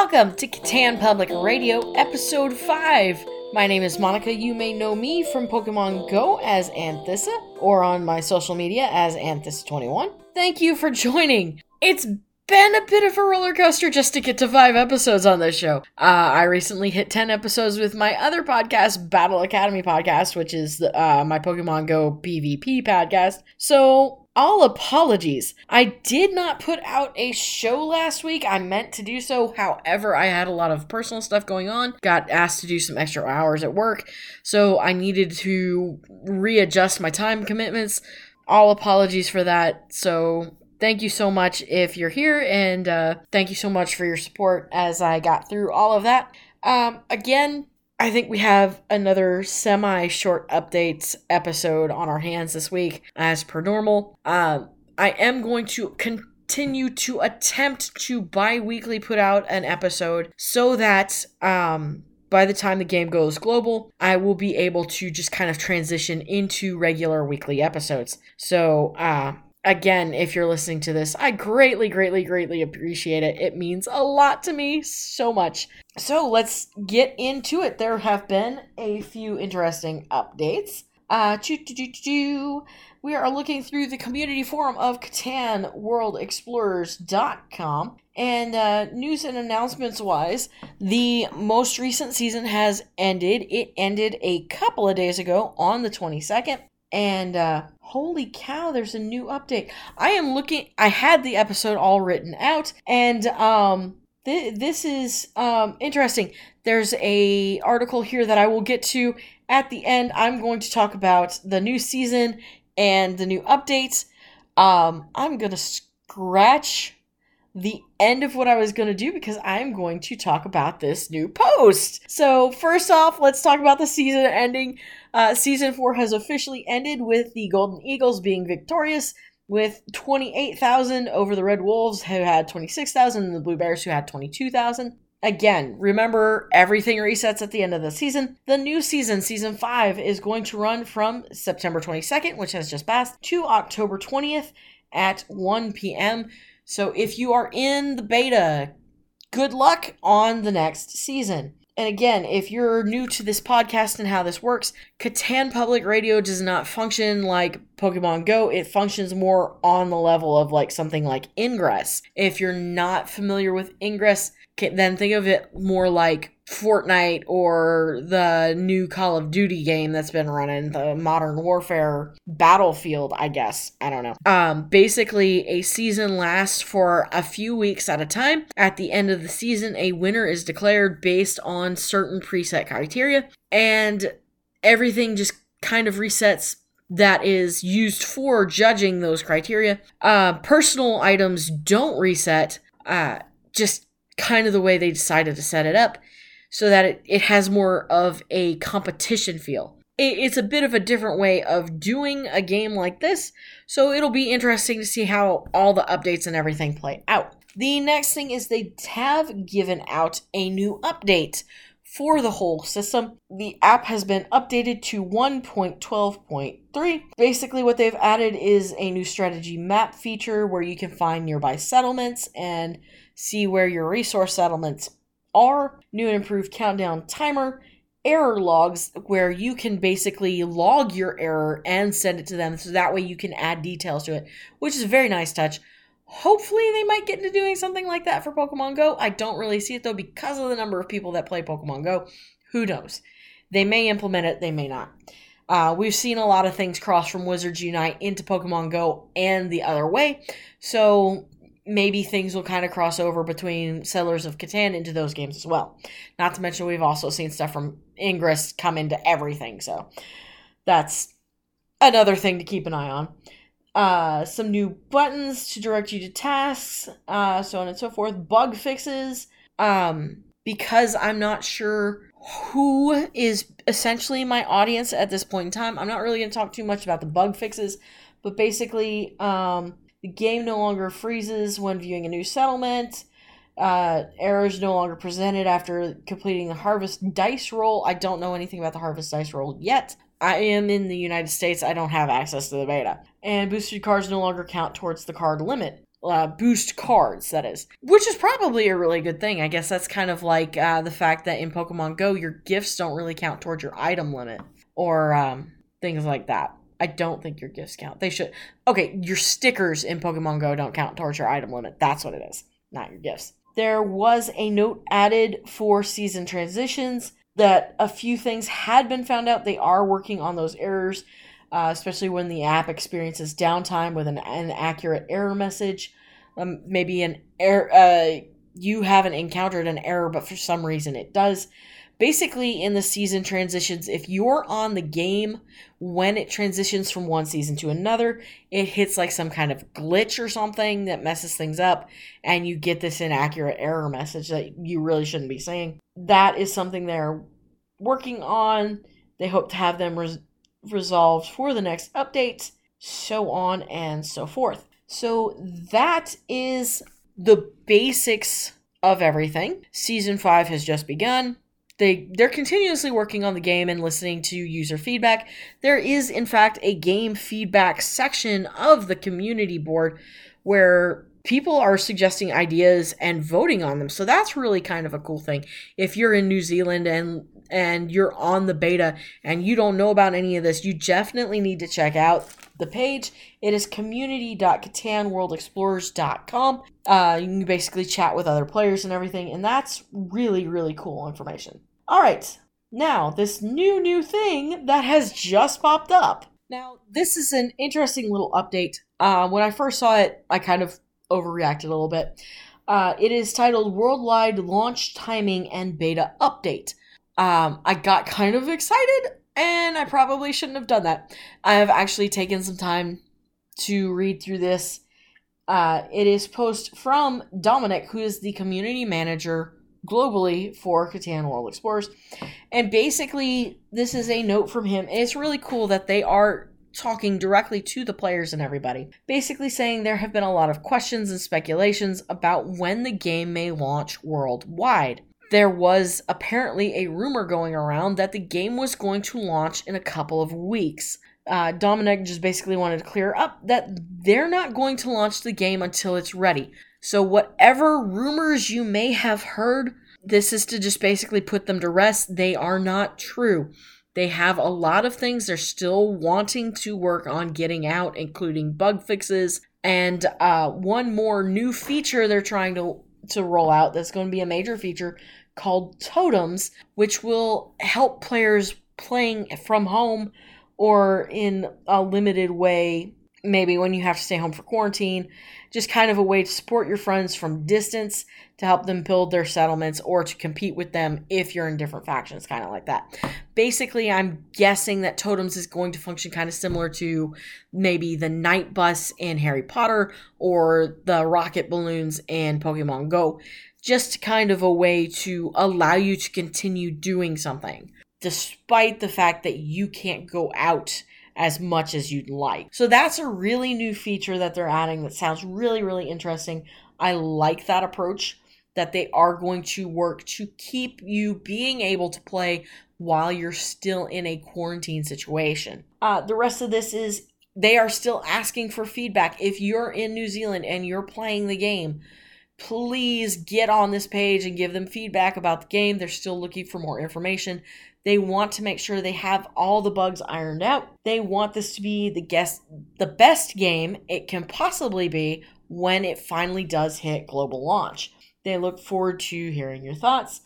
Welcome to Catan Public Radio, Episode 5. My name is Monica. You may know me from Pokemon Go as Anthissa, or on my social media as Anthissa21. Thank you for joining. It's been a bit of a roller coaster just to get to 5 episodes on this show. I recently hit 10 episodes with my other podcast, Battle Academy Podcast, which is my Pokemon Go PvP podcast. So all apologies. I did not put out a show last week. I meant to do so. However, I had a lot of personal stuff going on. Got asked to do some extra hours at work, so I needed to readjust my time commitments. All apologies for that. So thank you so much if you're here, and thank you so much for your support as I got through all of that. Again, I think we have another semi-short updates episode on our hands this week, as per normal. I am going to continue to attempt to bi-weekly put out an episode so that by the time the game goes global, I will be able to just kind of transition into regular weekly episodes. So, again, if you're listening to this, I greatly appreciate it. It means a lot to me, so much. So let's get into it. There have been a few interesting updates. We are looking through the community forum of CatanWorldExplorers.com. And news and announcements wise, the most recent season has ended. It ended a couple of days ago on the 22nd. And holy cow, there's a new update. I had the episode all written out, and this is interesting. There's a article here that I will get to at the end. I'm going to talk about the new season and the new updates. I'm going to scratch the end of what I was going to do because I'm going to talk about this new post. So first off, let's talk about the season ending. Season 4 has officially ended with the Golden Eagles being victorious with 28,000 over the Red Wolves, who had 26,000, and the Blue Bears, who had 22,000. Again, remember, everything resets at the end of the season. The new season, Season 5, is going to run from September 22nd, which has just passed, to October 20th at 1 p.m., so if you are in the beta, good luck on the next season. And again, if you're new to this podcast and how this works, Catan Public Radio does not function like Pokemon Go. It functions more on the level of like something like Ingress. If you're not familiar with Ingress, then think of it more like Fortnite or the new Call of Duty game that's been running, the Modern Warfare Battlefield, I guess. I don't know. Basically, a season lasts for a few weeks at a time. At the end of the season, a winner is declared based on certain preset criteria, and everything just kind of resets that is used for judging those criteria. Personal items don't reset, just kind of the way they decided to set it up, so that it has more of a competition feel. It's a bit of a different way of doing a game like this, so it'll be interesting to see how all the updates and everything play out. The next thing is they have given out a new update for the whole system. The app has been updated to 1.12.3. Basically, what they've added is a new strategy map feature where you can find nearby settlements and see where your resource settlements are, new and improved countdown timer, error logs, where you can basically log your error and send it to them, so that way you can add details to it, which is a very nice touch. Hopefully they might get into doing something like that for Pokemon Go. I don't really see it, though, because of the number of people that play Pokemon Go. Who knows? They may implement it, they may not. We've seen a lot of things cross from Wizards Unite into Pokemon Go and the other way, so maybe things will kind of cross over between Settlers of Catan into those games as well. Not to mention, we've also seen stuff from Ingress come into everything, so that's another thing to keep an eye on. Some new buttons to direct you to tasks, so on and so forth. Bug fixes. Because I'm not sure who is essentially my audience at this point in time, I'm not really going to talk too much about the bug fixes, but basically, the game no longer freezes when viewing a new settlement. Errors no longer presented after completing the harvest dice roll. I don't know anything about the harvest dice roll yet. I am in the United States. I don't have access to the beta. And boosted cards no longer count towards the card limit. boost cards, that is. Which is probably a really good thing. I guess that's kind of like the fact that in Pokemon Go, your gifts don't really count towards your item limit or things like that. I don't think your gifts count. They should. Okay, your stickers in Pokemon Go don't count towards your item limit. That's what it is, not your gifts. There was a note added for season transitions that a few things had been found out. They are working on those errors, especially when the app experiences downtime with an inaccurate error message. Maybe an error, you haven't encountered an error, but for some reason it does. Basically, in the season transitions, if you're on the game when it transitions from one season to another, it hits like some kind of glitch or something that messes things up, and you get this inaccurate error message that you really shouldn't be seeing. That is something they're working on. They hope to have them resolved for the next update, so on and so forth. So that is the basics of everything. Season 5 has just begun. They're continuously working on the game and listening to user feedback. There is, in fact, a game feedback section of the community board where people are suggesting ideas and voting on them. So that's really kind of a cool thing. If you're in New Zealand and you're on the beta and you don't know about any of this, you definitely need to check out the page. It is community.CatanWorldExplorers.com. You can basically chat with other players and everything. And that's really, really cool information. All right, now this new thing that has just popped up. Now, this is an interesting little update. When I first saw it, I kind of overreacted a little bit. It is titled Worldwide Launch Timing and Beta Update. I got kind of excited, and I probably shouldn't have done that. I have actually taken some time to read through this. It is posted from Dominic, who is the community manager globally for Catan World Explorers. And basically, this is a note from him. It's really cool that they are talking directly to the players and everybody. Basically saying there have been a lot of questions and speculations about when the game may launch worldwide. There was apparently a rumor going around that the game was going to launch in a couple of weeks. Dominic just basically wanted to clear up that they're not going to launch the game until it's ready. So whatever rumors you may have heard, this is to just basically put them to rest. They are not true. They have a lot of things they're still wanting to work on getting out, including bug fixes and one more new feature they're trying to roll out that's going to be a major feature called Totems, which will help players playing from home or in a limited way, maybe when you have to stay home for quarantine, just kind of a way to support your friends from distance, to help them build their settlements or to compete with them if you're in different factions, kind of like that. Basically, I'm guessing that Totems is going to function kind of similar to maybe the Night Bus in Harry Potter or the Rocket Balloons in Pokemon Go, just kind of a way to allow you to continue doing something, despite the fact that you can't go out as much as you'd like. So that's a really new feature that they're adding that sounds really, really interesting. I like that approach, that they are going to work to keep you being able to play while you're still in a quarantine situation. The rest of this is they are still asking for feedback. If you're in New Zealand and you're playing the game, please get on this page and give them feedback about the game. They're still looking for more information. They want to make sure they have all the bugs ironed out. They want this to be the best game it can possibly be when it finally does hit global launch. They look forward to hearing your thoughts.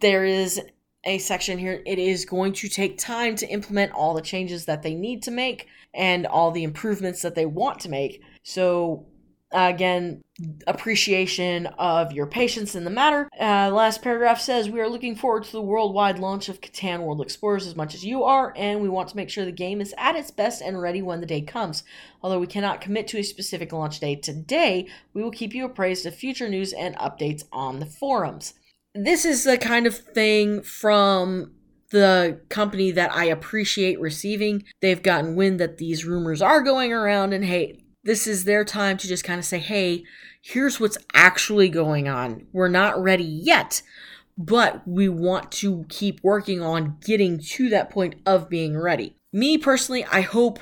There is a section here. It is going to take time to implement all the changes that they need to make and all the improvements that they want to make. So again, appreciation of your patience in the matter. Last paragraph says, we are looking forward to the worldwide launch of Catan World Explorers as much as you are, and we want to make sure the game is at its best and ready when the day comes. Although we cannot commit to a specific launch date today, we will keep you apprised of future news and updates on the forums. This is the kind of thing from the company that I appreciate receiving. They've gotten wind that these rumors are going around, and hey, this is their time to just kind of say, hey, here's what's actually going on. We're not ready yet, but we want to keep working on getting to that point of being ready. Me personally, I hope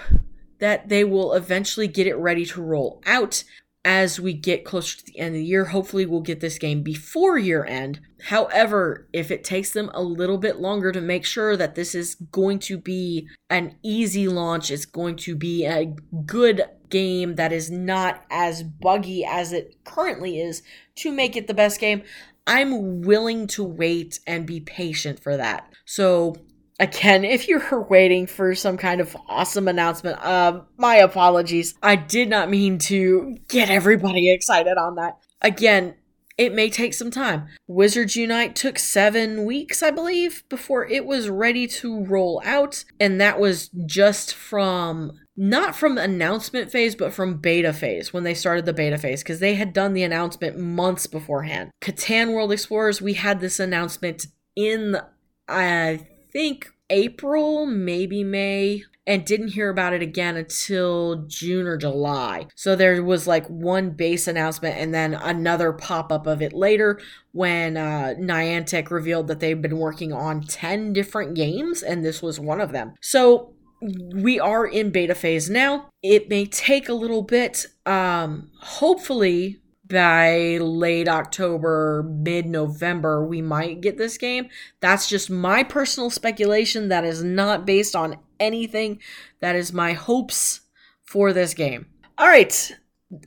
that they will eventually get it ready to roll out. as we get closer to the end of the year. Hopefully we'll get this game before year end. However, if it takes them a little bit longer to make sure that this is going to be an easy launch, it's going to be a good game that is not as buggy as it currently is to make it the best game, I'm willing to wait and be patient for that. So again, if you're waiting for some kind of awesome announcement, my apologies. I did not mean to get everybody excited on that. Again, it may take some time. Wizards Unite took 7 weeks, I believe, before it was ready to roll out. And that was just from, not from announcement phase, but from beta phase, when they started the beta phase, because they had done the announcement months beforehand. Catan World Explorers, we had this announcement in, I think April, maybe May, and didn't hear about it again until June or July. So there was like one base announcement and then another pop-up of it later when Niantic revealed that they've been working on 10 different games, and this was one of them. So we are in beta phase now. It may take a little bit. Hopefully by late October, mid-November, we might get this game. That's just my personal speculation. That is not based on anything. That is my hopes for this game. All right.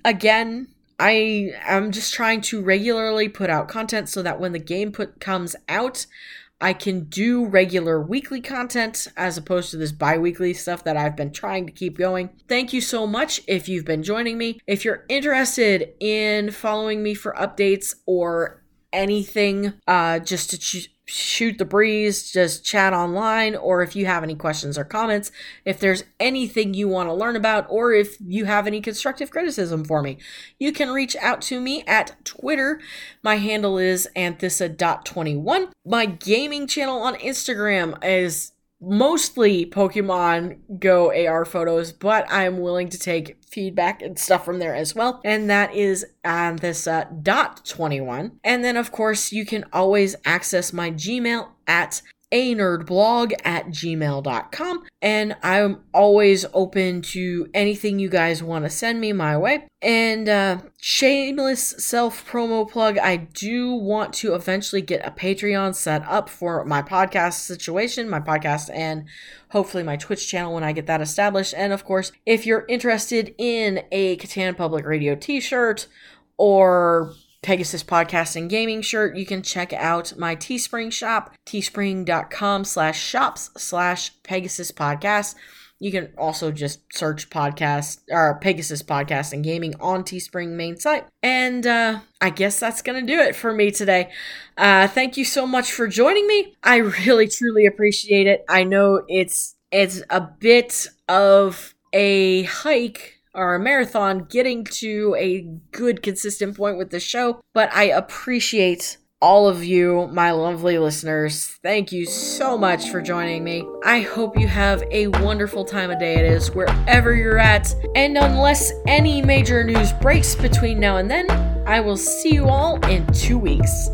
Again, I am just trying to regularly put out content so that when the game comes out, I can do regular weekly content as opposed to this bi-weekly stuff that I've been trying to keep going. Thank you so much if you've been joining me. If you're interested in following me for updates or anything, just to shoot the breeze, just chat online, or if you have any questions or comments, if there's anything you want to learn about, or if you have any constructive criticism for me, you can reach out to me at Twitter. My handle is Anthissa.21. My gaming channel on Instagram is mostly Pokemon Go AR photos, but I'm willing to take feedback and stuff from there as well. And that is Anthissa.21. And then, of course, you can always access my Gmail at anerdblog@gmail.com. And I'm always open to anything you guys want to send me my way. And shameless self-promo plug, I do want to eventually get a Patreon set up for my podcast situation, my podcast, and hopefully my Twitch channel when I get that established. And of course, if you're interested in a Catan Public Radio t-shirt or Pegasus Podcast and Gaming shirt, you can check out my Teespring shop, teespring.com/shops/Pegasus Podcast. You can also just search podcast or Pegasus Podcast and Gaming on Teespring main site. And I guess that's going to do it for me today. Thank you so much for joining me. I really, truly appreciate it. I know it's a bit of a hike or a marathon getting to a good consistent point with the show, but I appreciate all of you, my lovely listeners. Thank you so much for joining me. I hope you have a wonderful time of day it is, wherever you're at. And unless any major news breaks between now and then, I will see you all in 2 weeks.